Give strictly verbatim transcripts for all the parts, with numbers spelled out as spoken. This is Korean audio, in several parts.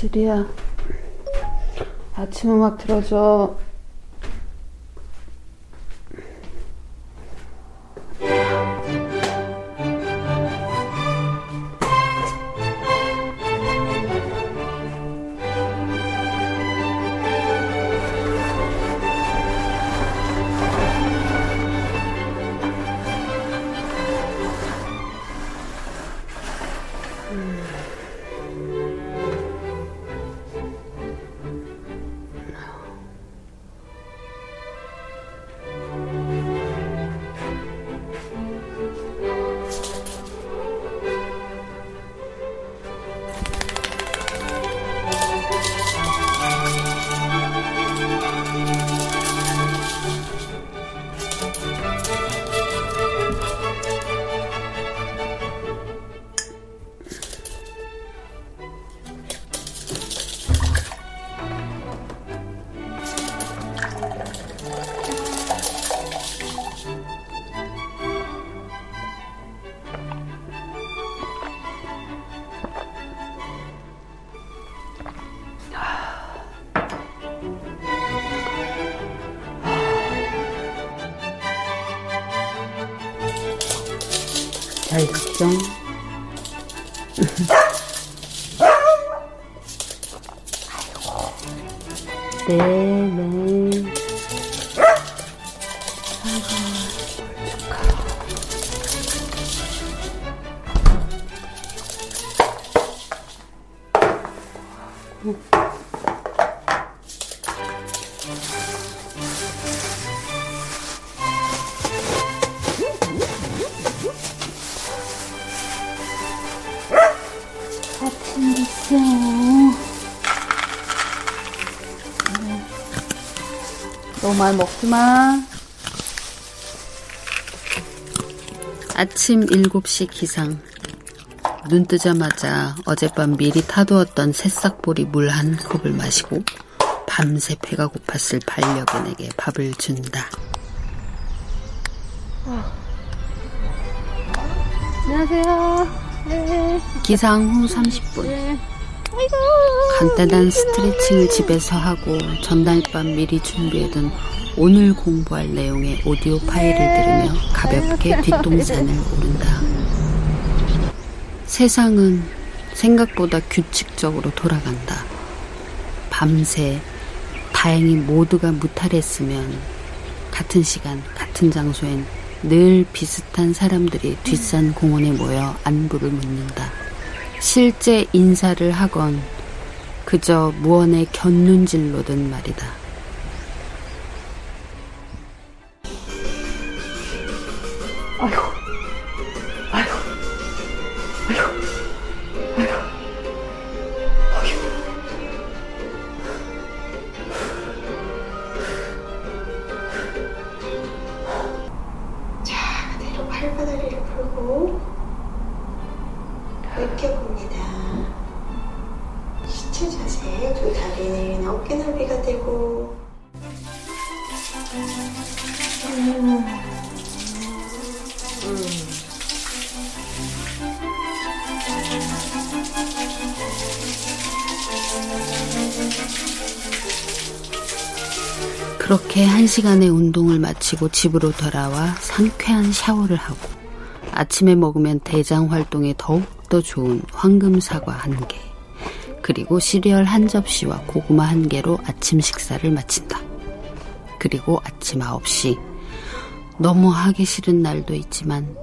지리야, 아침 음악 들어줘. 잘 걱정. 아이고. 네네. 아이고, 뭘 줄까. 너무 많이 먹지마. 아침 일곱 시 기상. 눈 뜨자마자 어젯밤 미리 타두었던 새싹보리 물 한 컵을 마시고 밤새 배가 고팠을 반려견에게 밥을 준다. 어. 안녕하세요. 네. 기상 후 삼십 분. 네. 아이고. 간단한 스트레칭을 집에서 하고 전날 밤 미리 준비해둔 오늘 공부할 내용의 오디오 파일을 들으며 가볍게 뒷동산을 오른다. 세상은 생각보다 규칙적으로 돌아간다. 밤새 다행히 모두가 무탈했으면 같은 시간 같은 장소엔 늘 비슷한 사람들이 뒷산 공원에 모여 안부를 묻는다. 실제 인사를 하건 그저 무언의 곁눈질로든 말이다. 아이고, 아이고, 아이고, 아이고, 아이고. 자, 그대로 팔바다리를 풀고 느껴봅니다. 시체 자세, 두 다리는 어깨너비가 되고 음. 음. 그렇게 한 시간의 운동을 마치고 집으로 돌아와 상쾌한 샤워를 하고 아침에 먹으면 대장 활동에 더욱더 좋은 황금사과 한 개, 그리고 시리얼 한 접시와 고구마 한 개로 아침 식사를 마친다. 그리고 아침 아홉 시. 너무 하기 싫은 날도 있지만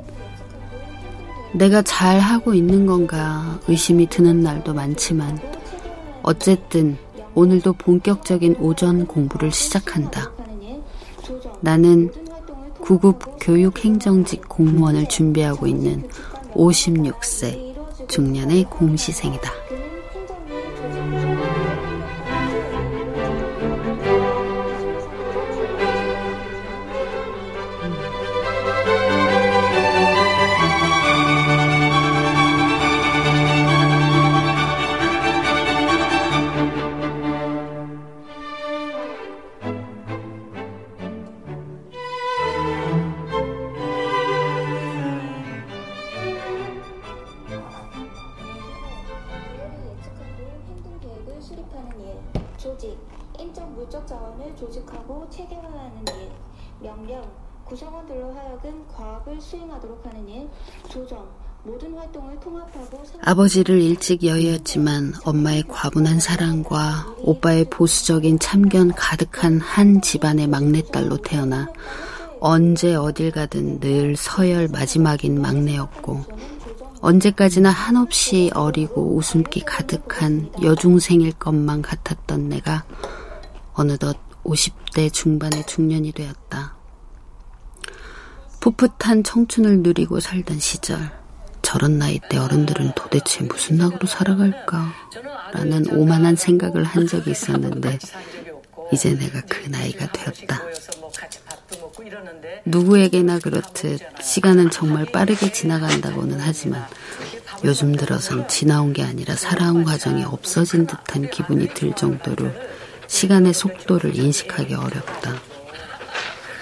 내가 잘 하고 있는 건가 의심이 드는 날도 많지만 어쨌든 오늘도 본격적인 오전 공부를 시작한다. 나는 구급 교육행정직 공무원을 준비하고 있는 오십육 세 중년의 공시생이다. 조직, 인적 물적 자원을 조직하고 체계화하는 일, 명령, 구성원들로 하여금 과학을 수행하도록 하는 일, 조정, 모든 활동을 통합하고... 아버지를 일찍 여의었지만 엄마의 과분한 사랑과 오빠의 보수적인 참견 가득한 한 집안의 막내딸로 태어나 언제 어딜 가든 늘 서열 마지막인 막내였고 언제까지나 한없이 어리고 웃음기 가득한 여중생일 것만 같았던 내가 어느덧 오십 대 중반의 중년이 되었다. 풋풋한 청춘을 누리고 살던 시절, 저런 나이 때 어른들은 도대체 무슨 낙으로 살아갈까? 라는 오만한 생각을 한 적이 있었는데 이제 내가 그 나이가 되었다. 누구에게나 그렇듯 시간은 정말 빠르게 지나간다고는 하지만 요즘 들어선 지나온 게 아니라 살아온 과정이 없어진 듯한 기분이 들 정도로 시간의 속도를 인식하기 어렵다.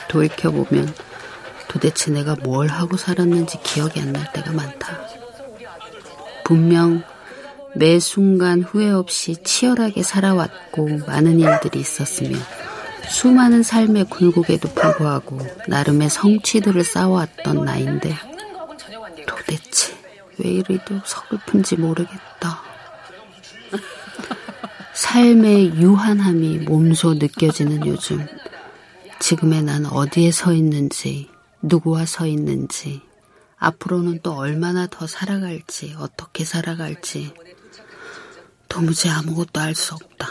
돌이켜보면 도대체 내가 뭘 하고 살았는지 기억이 안 날 때가 많다. 분명 매 순간 후회 없이 치열하게 살아왔고 많은 일들이 있었으며 수많은 삶의 굴곡에도 불구하고 나름의 성취들을 쌓아왔던 나인데 도대체 왜 이리도 서글픈지 모르겠다. 삶의 유한함이 몸소 느껴지는 요즘 지금의 난 어디에 서 있는지 누구와 서 있는지 앞으로는 또 얼마나 더 살아갈지 어떻게 살아갈지 도무지 아무것도 알 수 없다.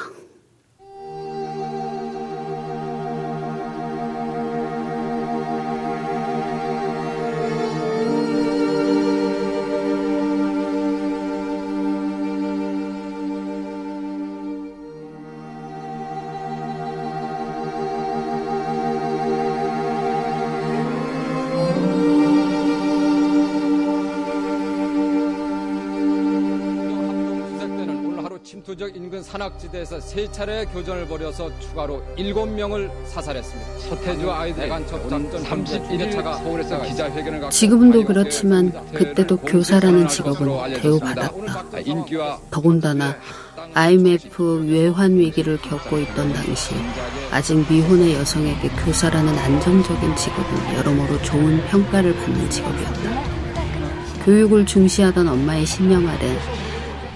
침투적 인근 산악지대에서 세 차례 교전을 벌여서 추가로 일곱 명을 사살했습니다. 서태지와 네, 아이들의 간첩 작전 삼십일 일차가 서울에서 기자회견을 갖고 지금도 그렇지만 그때도 교사라는 직업은 대우받았다. 더군다나 아이엠에프 외환 위기를 겪고 있던 당시 아직 미혼의 여성에게 교사라는 안정적인 직업은 여러모로 좋은 평가를 받는 직업이었다. 교육을 중시하던 엄마의 신념 아래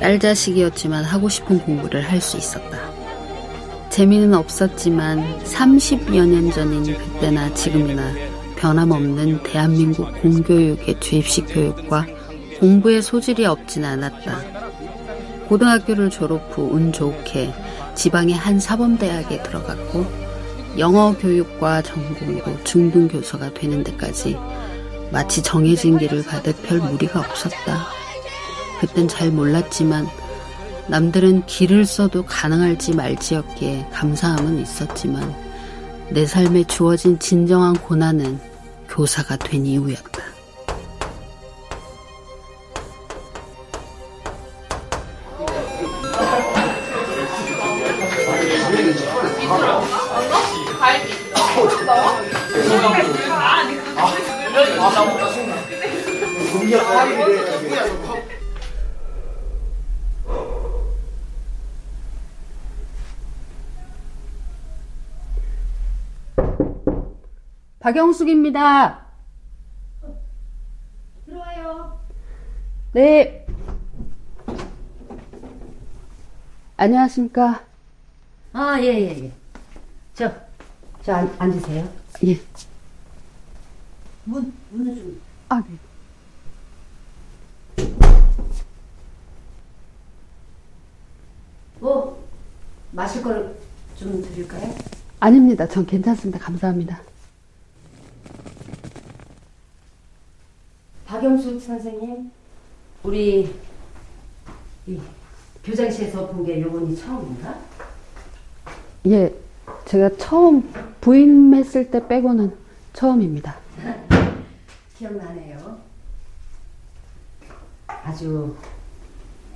딸 자식이었지만 하고 싶은 공부를 할 수 있었다. 재미는 없었지만 삼십여 년 전인 그때나 지금이나 변함없는 대한민국 공교육의 주입식 교육과 공부의 소질이 없진 않았다. 고등학교를 졸업 후 운 좋게 지방의 한 사범대학에 들어갔고 영어 교육과 전공으로 중등교사가 되는 데까지 마치 정해진 길을 가듯 별 무리가 없었다. 그땐 잘 몰랐지만 남들은 길을 써도 가능할지 말지였기에 감사함은 있었지만 내 삶에 주어진 진정한 고난은 교사가 된 이후였다. 박영숙입니다. 들어와요. 네. 안녕하십니까? 아, 예, 예, 예. 저, 저 앉, 앉으세요. 예. 문, 문을 좀. 아, 네. 뭐, 마실 거를 좀 드릴까요? 아닙니다. 전 괜찮습니다. 감사합니다. 박영숙 선생님, 우리 이 교장실에서 본 게 요번이 처음인가? 예, 제가 처음 부임했을 때 빼고는 처음입니다. 기억나네요. 아주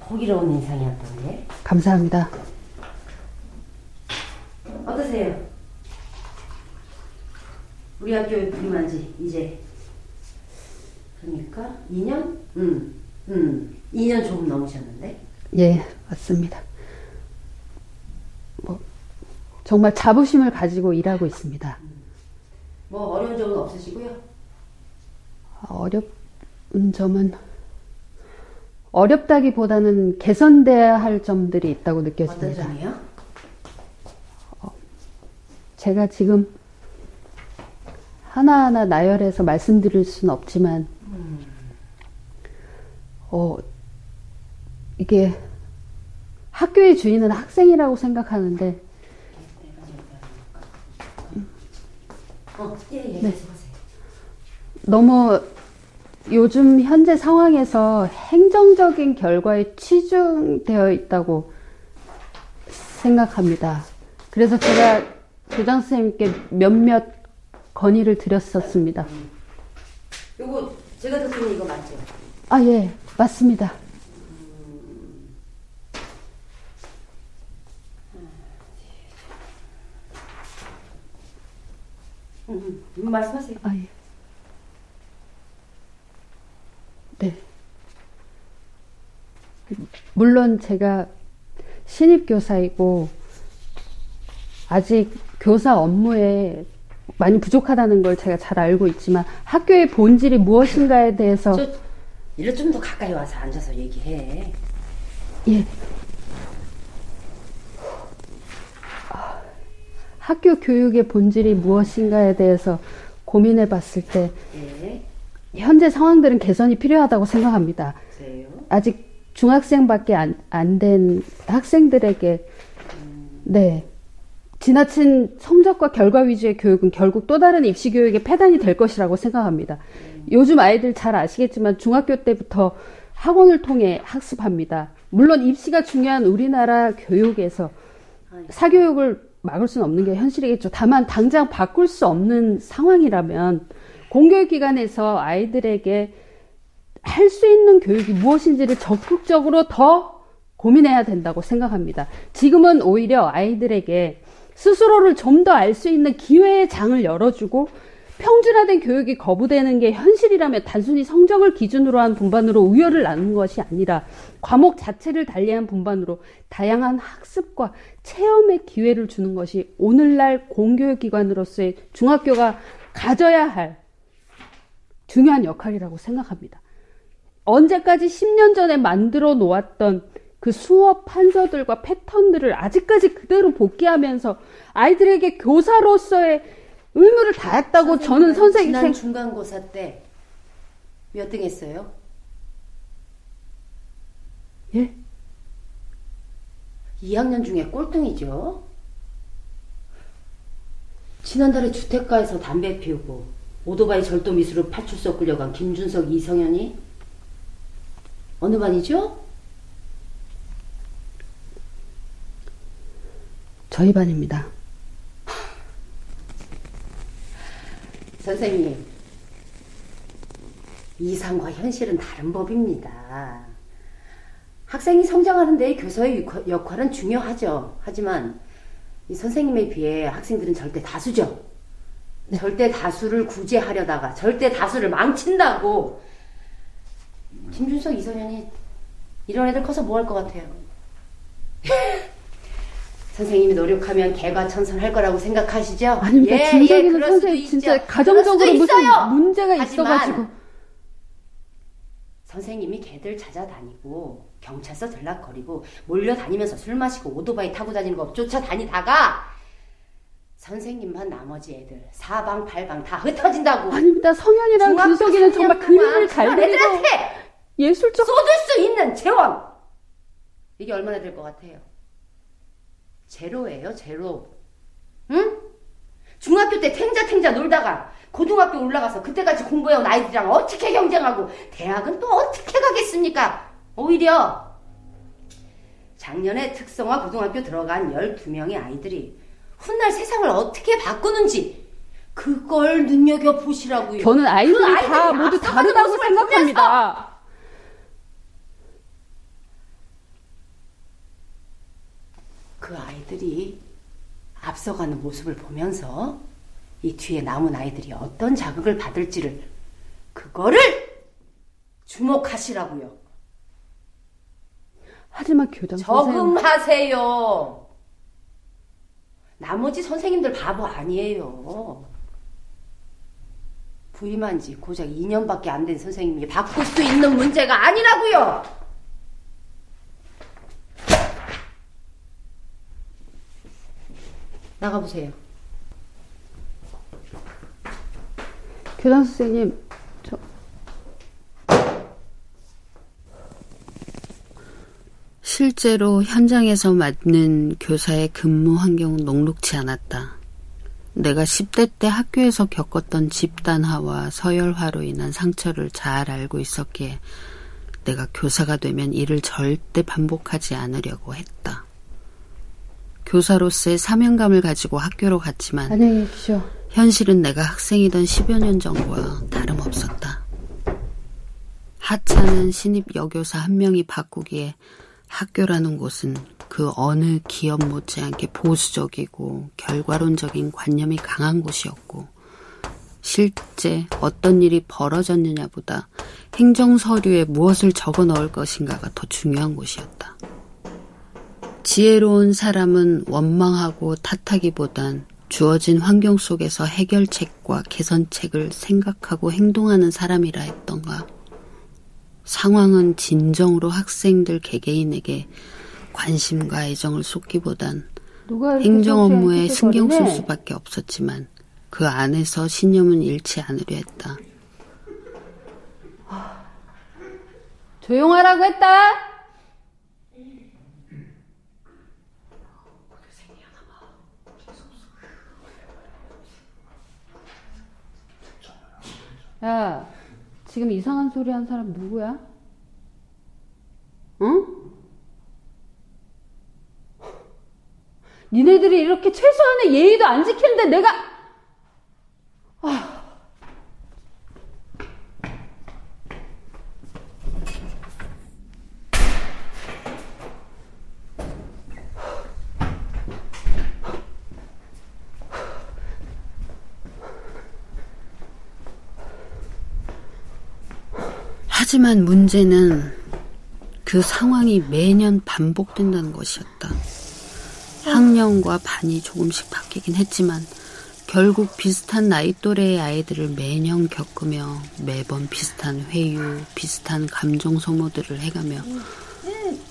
호기로운 인상이었던데. 감사합니다. 어떠세요? 우리 학교에 부임한 지 이제 그러니까 이 년? 응, 응. 이 년 조금 넘으셨는데? 예, 맞습니다. 뭐 정말 자부심을 가지고 일하고 있습니다. 뭐 어려운 점은 없으시고요? 어려운 점은 어렵다기보다는 개선돼야 할 점들이 있다고 느껴집니다. 어떤 점이요? 어, 제가 지금 하나하나 나열해서 말씀드릴 수는 없지만 음. 어, 이게 학교의 주인은 학생이라고 생각하는데 어, 예, 예, 네. 너무 요즘 현재 상황에서 행정적인 결과에 치중되어 있다고 생각합니다. 그래서 제가 교장 선생님께 몇몇 건의를 드렸었습니다. 요거 제가 듣는 이거 맞죠? 아, 예, 맞습니다. 음, 말씀하세요. 아, 예. 네. 물론 제가 신입교사이고 아직 교사 업무에 많이 부족하다는 걸 제가 잘 알고 있지만 학교의 본질이 무엇인가에 대해서 저, 일로 좀 더 가까이 와서 앉아서 얘기해. 예. 학교 교육의 본질이 무엇인가에 대해서 고민해 봤을 때 예. 현재 상황들은 개선이 필요하다고 생각합니다. 그래요? 아직 중학생밖에 안, 안 된 학생들에게 음. 네 지나친 성적과 결과 위주의 교육은 결국 또 다른 입시 교육의 폐단이 될 것이라고 생각합니다. 음. 요즘 아이들 잘 아시겠지만 중학교 때부터 학원을 통해 학습합니다. 물론 입시가 중요한 우리나라 교육에서 사교육을 막을 수는 없는 게 현실이겠죠. 다만 당장 바꿀 수 없는 상황이라면 공교육기관에서 아이들에게 할 수 있는 교육이 무엇인지를 적극적으로 더 고민해야 된다고 생각합니다. 지금은 오히려 아이들에게 스스로를 좀 더 알 수 있는 기회의 장을 열어주고 평준화된 교육이 거부되는 게 현실이라면 단순히 성적을 기준으로 한 분반으로 우열을 나눈 것이 아니라 과목 자체를 달리한 분반으로 다양한 학습과 체험의 기회를 주는 것이 오늘날 공교육기관으로서의 중학교가 가져야 할 중요한 역할이라고 생각합니다. 언제까지 십 년 전에 만들어 놓았던 그 수업 판서들과 패턴들을 아직까지 그대로 복귀하면서 아이들에게 교사로서의 의무를 다했다고 저는 선생님 지난 생... 중간고사 때 몇 등 했어요? 예? 이 학년 중에 꼴등이죠. 지난달에 주택가에서 담배 피우고 오토바이 절도 미수로 파출소 끌려간 김준석, 이성현이 어느 반이죠? 저희 반입니다. 선생님, 이상과 현실은 다른 법입니다. 학생이 성장하는 데 교사의 역할은 중요하죠. 하지만 이 선생님에 비해 학생들은 절대 다수죠. 네. 절대 다수를 구제하려다가 절대 다수를 망친다고. 김준석, 이성현이 이런 애들 커서 뭐 할 것 같아요? 선생님이 노력하면 개과천선할 거라고 생각하시죠? 아닙니다. 예, 진석이는 예, 그럴 선생님 수도 진짜 있죠. 가정적으로 무슨 문제가 있어가지고 선생님이 걔들 찾아다니고 경찰서 들락거리고 몰려다니면서 술 마시고 오토바이 타고 다니는 거 쫓아다니다가 선생님만 나머지 애들 사방팔방 다 흩어진다고. 아닙니다. 성현이랑 준석이는 정말 그림을 잘 그리고 예술적 쏟을 수 있는 재원 이게 얼마나 될 것 같아요? 제로예요, 제로. 응? 중학교 때 탱자탱자 놀다가 고등학교 올라가서 그때까지 공부해온 아이들이랑 어떻게 경쟁하고 대학은 또 어떻게 가겠습니까? 오히려 작년에 특성화 고등학교 들어간 열두 명의 아이들이 훗날 세상을 어떻게 바꾸는지 그걸 눈여겨보시라고요. 저는 아이들이, 그 아이들이 다 모두 다르다고 생각합니다. 보면서. 그 아이들이 앞서가는 모습을 보면서 이 뒤에 남은 아이들이 어떤 자극을 받을지를 그거를 주목하시라고요. 하지만 교장 선생님... 적응하세요. 나머지 선생님들 바보 아니에요. 부임한 지 고작 이 년밖에 안 된 선생님이 바꿀 수 있는 문제가 아니라고요. 나가보세요. 교장 선생님, 저... 실제로 현장에서 맡는 교사의 근무 환경은 녹록지 않았다. 내가 십 대 때 학교에서 겪었던 집단화와 서열화로 인한 상처를 잘 알고 있었기에 내가 교사가 되면 이를 절대 반복하지 않으려고 했다. 교사로서의 사명감을 가지고 학교로 갔지만 안녕히 계십시오. 현실은 내가 학생이던 십여 년 전과 다름없었다. 하찮은 신입 여교사 한 명이 바꾸기에 학교라는 곳은 그 어느 기업 못지않게 보수적이고 결과론적인 관념이 강한 곳이었고 실제 어떤 일이 벌어졌느냐보다 행정 서류에 무엇을 적어 넣을 것인가가 더 중요한 곳이었다. 지혜로운 사람은 원망하고 탓하기보단 주어진 환경 속에서 해결책과 개선책을 생각하고 행동하는 사람이라 했던가. 상황은 진정으로 학생들 개개인에게 관심과 애정을 쏟기보단 행정 업무에 신경 쓸 수밖에 없었지만 그 안에서 신념은 잃지 않으려 했다. 조용하라고 했다. 야, 지금 이상한 소리 한 사람 누구야? 응? 니네들이 이렇게 최소한의 예의도 안 지키는데 내가... 아... 하지만 문제는 그 상황이 매년 반복된다는 것이었다. 학년과 반이 조금씩 바뀌긴 했지만 결국 비슷한 나이 또래의 아이들을 매년 겪으며 매번 비슷한 회유, 비슷한 감정 소모들을 해가며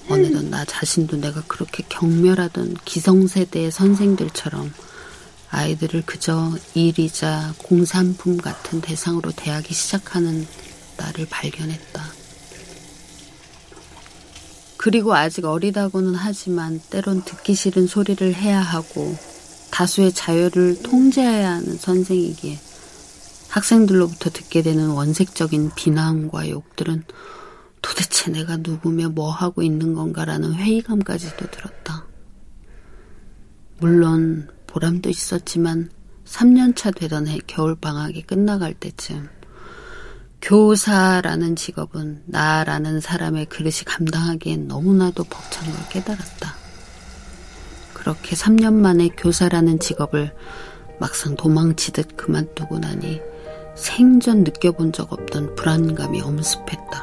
어느덧 나 자신도 내가 그렇게 경멸하던 기성세대의 선생들처럼 아이들을 그저 일이자 공산품 같은 대상으로 대하기 시작하는 나를 발견했다. 그리고 아직 어리다고는 하지만 때론 듣기 싫은 소리를 해야 하고 다수의 자유를 통제해야 하는 선생이기에 학생들로부터 듣게 되는 원색적인 비난과 욕들은 도대체 내가 누구며 뭐하고 있는 건가라는 회의감까지도 들었다. 물론 보람도 있었지만 삼 년 차 되던 해 겨울방학이 끝나갈 때쯤 교사라는 직업은 나라는 사람의 그릇이 감당하기엔 너무나도 벅찬 걸 깨달았다. 그렇게 삼 년 만에 교사라는 직업을 막상 도망치듯 그만두고 나니 생전 느껴본 적 없던 불안감이 엄습했다.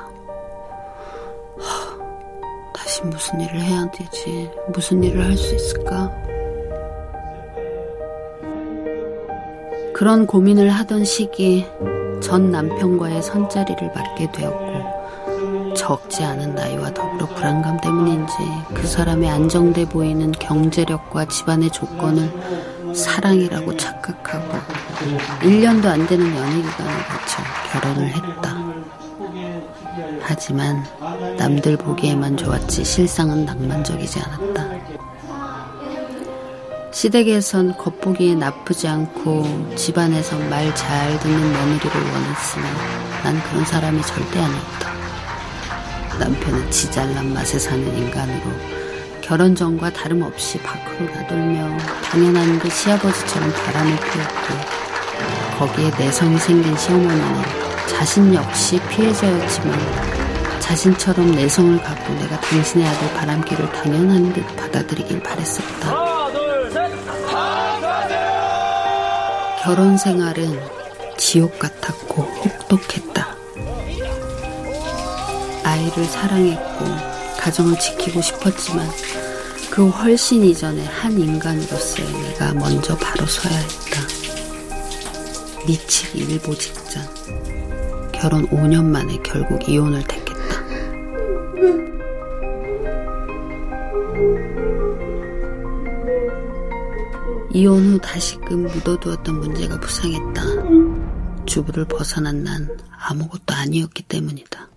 하, 다시 무슨 일을 해야 되지? 무슨 일을 할 수 있을까? 그런 고민을 하던 시기 전 남편과의 선자리를 맡게 되었고 적지 않은 나이와 더불어 불안감 때문인지 그 사람의 안정돼 보이는 경제력과 집안의 조건을 사랑이라고 착각하고 일 년도 안 되는 연애기간을 거쳐 결혼을 했다. 하지만 남들 보기에만 좋았지 실상은 낭만적이지 않았다. 시댁에선 겉보기에 나쁘지 않고 집안에선 말 잘 듣는 며느리를 원했으나 난 그런 사람이 절대 아니었다. 남편은 지잘난 맛에 사는 인간으로 결혼 전과 다름없이 밖으로 나돌며 당연한 듯 시아버지처럼 바람을 피웠고, 거기에 내성이 생긴 시어머니는 자신 역시 피해자였지만 자신처럼 내성을 갖고 내가 당신의 아들 바람기를 당연한 듯 받아들이길 바랬었다. 하나, 둘, 셋! 결혼 생활은 지옥 같았고 혹독했다. 아이를 사랑했고 가정을 지키고 싶었지만 그 훨씬 이전에 한 인간으로서의 내가 먼저 바로 서야 했다. 미치기 일보 직전, 결혼 오 년 만에 결국 이혼을 택했다. 이혼 후 다시금 묻어두었던 문제가 부상했다. 주부를 벗어난 난 아무것도 아니었기 때문이다.